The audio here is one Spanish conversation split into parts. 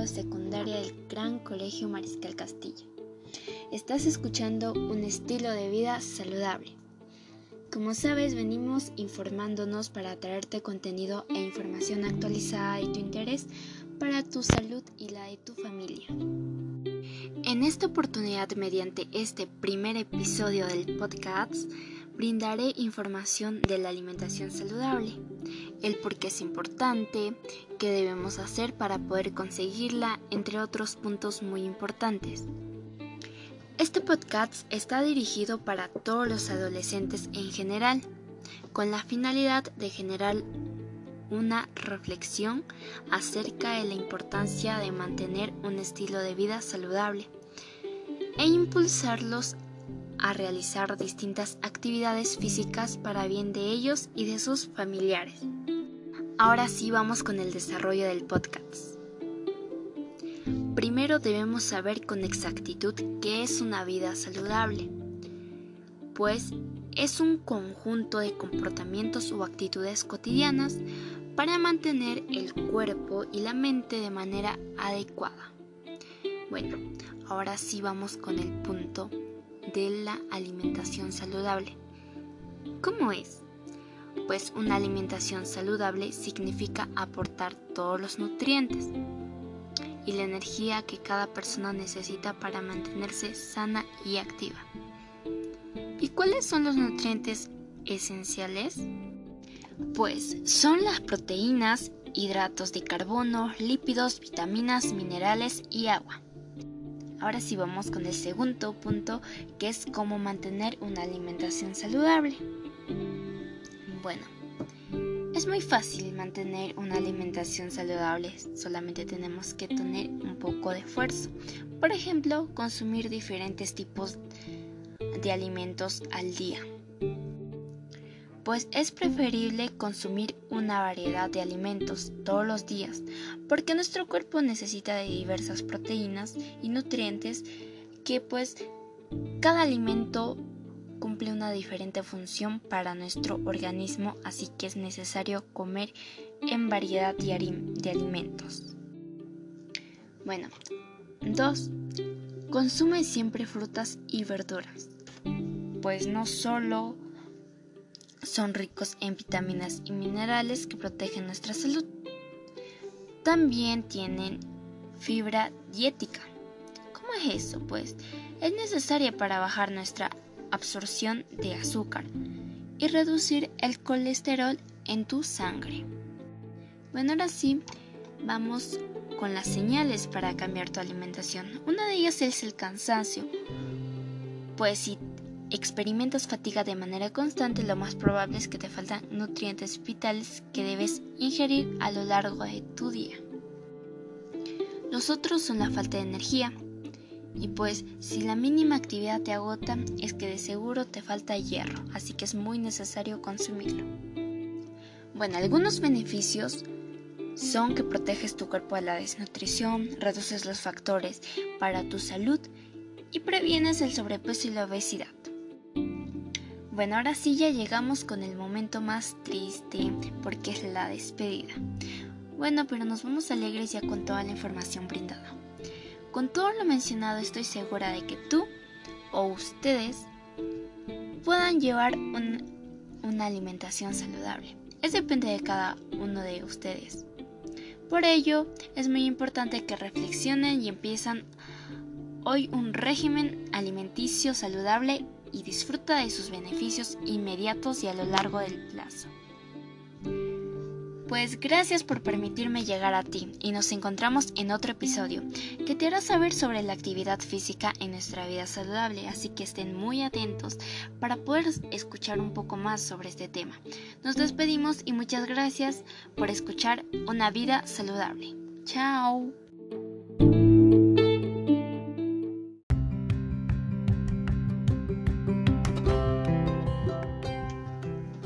grado secundario del Gran Colegio Mariscal Castillo. Estás escuchando un estilo de vida saludable. Como sabes, venimos informándonos para traerte contenido e información actualizada de tu interés para tu salud y la de tu familia. En esta oportunidad, mediante este primer episodio del podcast, brindaré información de la alimentación saludable, el por qué es importante, qué debemos hacer para poder conseguirla, entre otros puntos muy importantes. Este podcast está dirigido para todos los adolescentes en general, con la finalidad de generar una reflexión acerca de la importancia de mantener un estilo de vida saludable e impulsarlos a realizar distintas actividades físicas para bien de ellos y de sus familiares. Ahora sí, vamos con el desarrollo del podcast. Primero debemos saber con exactitud qué es una vida saludable, pues es un conjunto de comportamientos o actitudes cotidianas para mantener el cuerpo y la mente de manera adecuada. Bueno, ahora sí vamos con el punto de la alimentación saludable. ¿Cómo es? Pues una alimentación saludable significa aportar todos los nutrientes y la energía que cada persona necesita para mantenerse sana y activa. ¿Y cuáles son los nutrientes esenciales? Pues son las proteínas, hidratos de carbono, lípidos, vitaminas, minerales y agua. Ahora sí vamos con el segundo punto, que es cómo mantener una alimentación saludable. Bueno, es muy fácil mantener una alimentación saludable, solamente tenemos que tener un poco de esfuerzo. Por ejemplo, consumir diferentes tipos de alimentos al día. Pues es preferible consumir una variedad de alimentos todos los días, porque nuestro cuerpo necesita de diversas proteínas y nutrientes que pues cada alimento cumple una diferente función para nuestro organismo, así que es necesario comer en variedad de alimentos. Bueno, 2. Consume siempre frutas y verduras, pues no solo son ricos en vitaminas y minerales que protegen nuestra salud. También tienen fibra dietética. ¿Cómo es eso? Pues es necesaria para bajar nuestra absorción de azúcar y reducir el colesterol en tu sangre. Bueno, ahora sí, vamos con las señales para cambiar tu alimentación. Una de ellas es el cansancio. Pues si experimentas fatiga de manera constante, lo más probable es que te faltan nutrientes vitales que debes ingerir a lo largo de tu día. Los otros son la falta de energía. Y pues si la mínima actividad te agota, es que de seguro te falta hierro, así que es muy necesario consumirlo. Bueno, algunos beneficios son que proteges tu cuerpo de la desnutrición, reduces los factores para tu salud y previenes el sobrepeso y la obesidad. Bueno, ahora sí ya llegamos con el momento más triste, porque es la despedida. Bueno, pero nos vamos alegres ya con toda la información brindada. Con todo lo mencionado, estoy segura de que tú o ustedes puedan llevar una alimentación saludable. Es depende de cada uno de ustedes. Por ello, es muy importante que reflexionen y empiezan hoy un régimen alimenticio saludable y disfruta de sus beneficios inmediatos y a lo largo del plazo. Pues gracias por permitirme llegar a ti y nos encontramos en otro episodio que te hará saber sobre la actividad física en nuestra vida saludable, así que estén muy atentos para poder escuchar un poco más sobre este tema. Nos despedimos y muchas gracias por escuchar Una Vida Saludable. ¡Chao!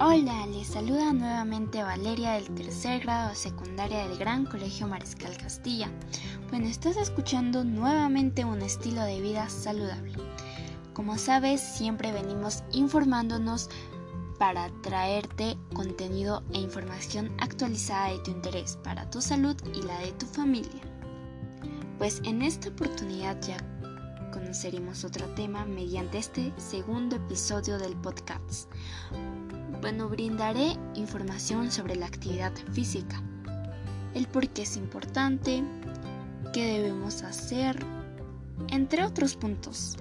Hola, les saluda nuevamente Valeria del tercer grado secundaria del Gran Colegio Mariscal Castilla. Bueno, estás escuchando nuevamente un estilo de vida saludable. Como sabes, siempre venimos informándonos para traerte contenido e información actualizada de tu interés para tu salud y la de tu familia. pues en esta oportunidad ya conoceremos otro tema mediante este segundo episodio del podcast. Bueno, brindaré información sobre la actividad física, el por qué es importante, qué debemos hacer, entre otros puntos.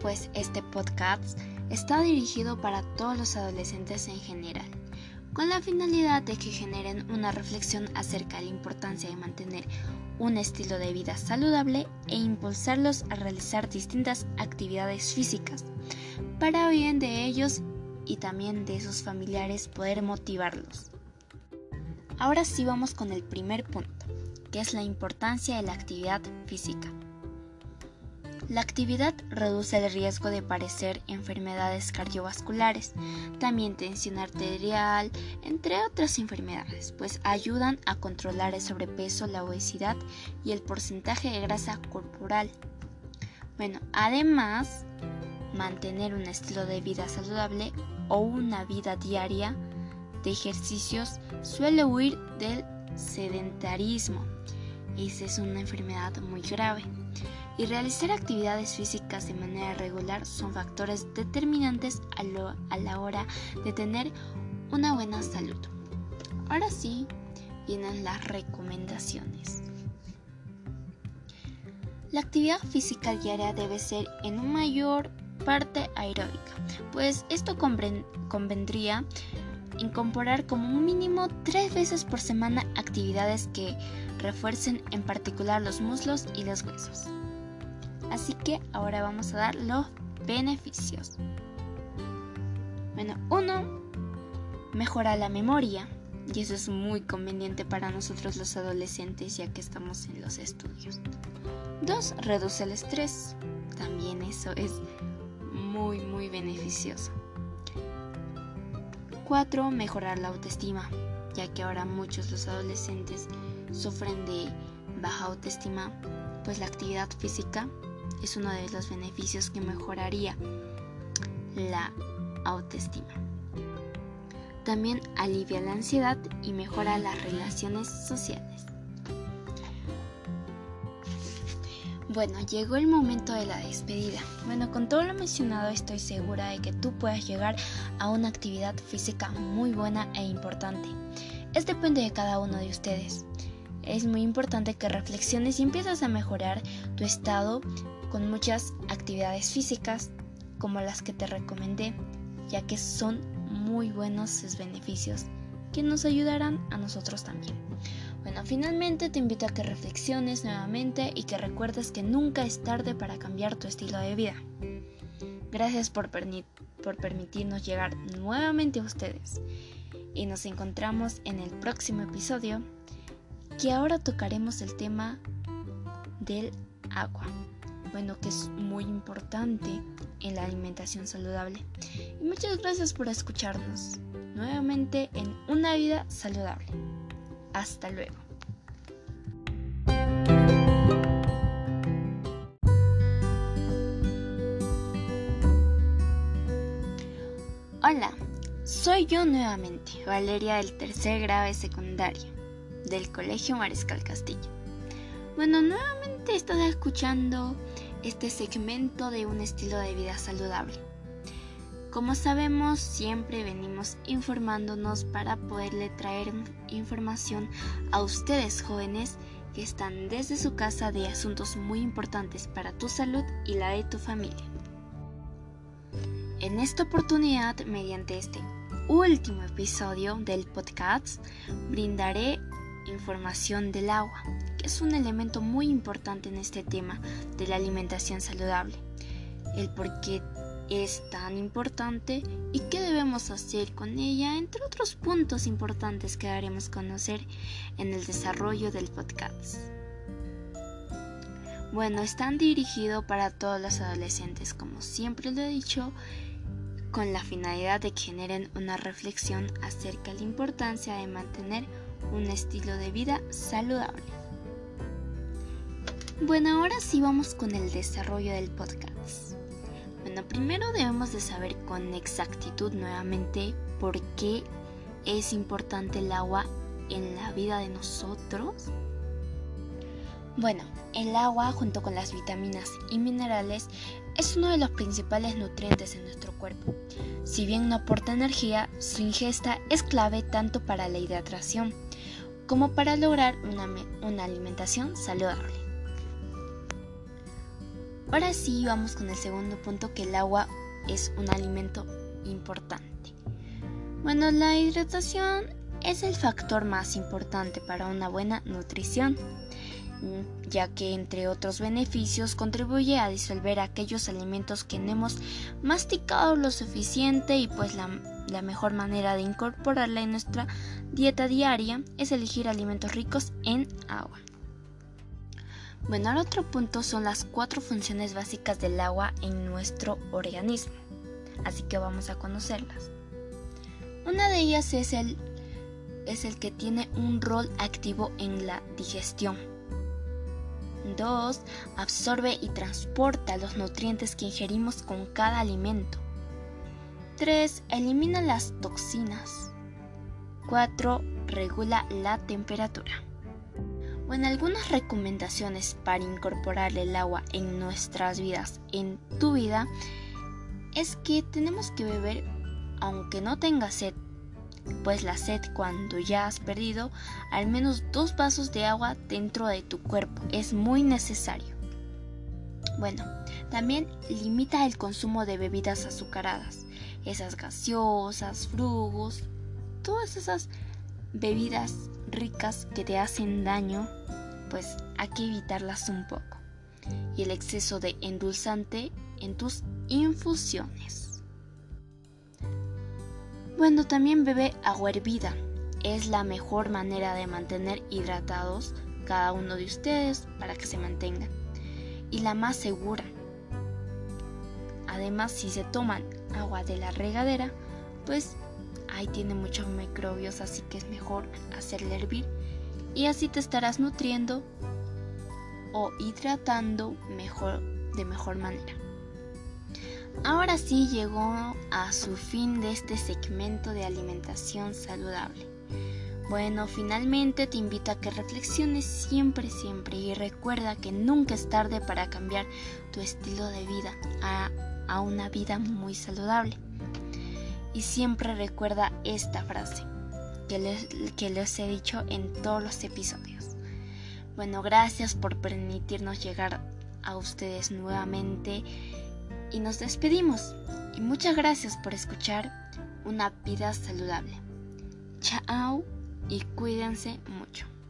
Pues este podcast está dirigido para todos los adolescentes en general, con la finalidad de que generen una reflexión acerca de la importancia de mantener un estilo de vida saludable e impulsarlos a realizar distintas actividades físicas, para bien de ellos y también de sus familiares poder motivarlos. Ahora sí vamos con el primer punto, que es la importancia de la actividad física. La actividad reduce el riesgo de padecer enfermedades cardiovasculares, también tensión arterial, entre otras enfermedades, pues ayudan a controlar el sobrepeso, la obesidad y el porcentaje de grasa corporal. Bueno, además, mantener un estilo de vida saludable o una vida diaria de ejercicios suele huir del sedentarismo. Esa es una enfermedad muy grave. Y realizar actividades físicas de manera regular son factores determinantes a la hora de tener una buena salud. Ahora sí, vienen las recomendaciones. La actividad física diaria debe ser en un mayor parte aeróbica, pues esto convendría incorporar como un mínimo 3 veces por semana actividades que refuercen en particular los muslos y los huesos. Así que ahora vamos a dar los beneficios. Bueno, 1. Mejora la memoria. Y eso es muy conveniente para nosotros los adolescentes ya que estamos en los estudios. 2. Reduce el estrés. También eso es muy muy beneficioso. 4. Mejorar la autoestima, ya que ahora muchos los adolescentes sufren de baja autoestima, pues la actividad física es uno de los beneficios que mejoraría la autoestima. También alivia la ansiedad y mejora las relaciones sociales. Bueno, llegó el momento de la despedida. Bueno, con todo lo mencionado estoy segura de que tú puedas llegar a una actividad física muy buena e importante. Es depende de cada uno de ustedes. Es muy importante que reflexiones y empiezas a mejorar tu estado con muchas actividades físicas como las que te recomendé, ya que son muy buenos sus beneficios que nos ayudarán a nosotros también. Bueno, finalmente te invito a que reflexiones nuevamente y que recuerdes que nunca es tarde para cambiar tu estilo de vida. Gracias por permitirnos llegar nuevamente a ustedes. Y nos encontramos en el próximo episodio, que ahora tocaremos el tema del agua. Bueno, que es muy importante en la alimentación saludable. Y muchas gracias por escucharnos nuevamente en Una Vida Saludable. Hasta luego. Hola, soy yo nuevamente, Valeria del tercer grado de secundaria del Colegio Mariscal Castillo. Bueno, nuevamente estás escuchando este segmento de un estilo de vida saludable. Como sabemos, siempre venimos informándonos para poderle traer información a ustedes jóvenes que están desde su casa de asuntos muy importantes para tu salud y la de tu familia. En esta oportunidad, mediante este último episodio del podcast, brindaré información del agua, que es un elemento muy importante en este tema de la alimentación saludable. El por qué es tan importante y qué debemos hacer con ella, entre otros puntos importantes que daremos conocer en el desarrollo del podcast. Bueno, están dirigidos para todos los adolescentes, como siempre lo he dicho, con la finalidad de que generen una reflexión acerca de la importancia de mantener un estilo de vida saludable. Bueno, ahora sí vamos con el desarrollo del podcast. Bueno, primero debemos de saber con exactitud nuevamente por qué es importante el agua en la vida de nosotros. Bueno, el agua junto con las vitaminas y minerales es uno de los principales nutrientes en nuestro cuerpo. Si bien no aporta energía, su ingesta es clave tanto para la hidratación como para lograr una alimentación saludable. Ahora sí vamos con el segundo punto, que el agua es un alimento importante. Bueno, la hidratación es el factor más importante para una buena nutrición, ya que entre otros beneficios contribuye a disolver aquellos alimentos que no hemos masticado lo suficiente, y pues la mejor manera de incorporarla en nuestra dieta diaria es elegir alimentos ricos en agua. Bueno, el otro punto son las 4 funciones básicas del agua en nuestro organismo, así que vamos a conocerlas. Una de ellas es el que tiene un rol activo en la digestión. 2. Absorbe y transporta los nutrientes que ingerimos con cada alimento. 3. Elimina las toxinas. 4. Regula la temperatura. Bueno, algunas recomendaciones para incorporar el agua en nuestras vidas, en tu vida, es que tenemos que beber aunque no tenga sed, pues la sed, cuando ya has perdido al menos 2 vasos de agua dentro de tu cuerpo, es muy necesario. Bueno, también limita el consumo de bebidas azucaradas, esas gaseosas, frugos, todas esas bebidas ricas que te hacen daño, pues hay que evitarlas un poco. Y el exceso de endulzante en tus infusiones. Bueno, también bebe agua hervida. Es la mejor manera de mantener hidratados cada uno de ustedes para que se mantengan. Y la más segura. Además, si se toman agua de la regadera, pues ahí tiene muchos microbios, así que es mejor hacerla hervir. Y así te estarás nutriendo o hidratando de mejor manera. Ahora sí llegó a su fin de este segmento de alimentación saludable. Bueno, finalmente te invito a que reflexiones siempre y recuerda que nunca es tarde para cambiar tu estilo de vida a una vida muy saludable. Y siempre recuerda esta frase que les he dicho en todos los episodios. Bueno, gracias por permitirnos llegar a ustedes nuevamente. Y nos despedimos. Y muchas gracias por escuchar Una Vida Saludable. Chao y cuídense mucho.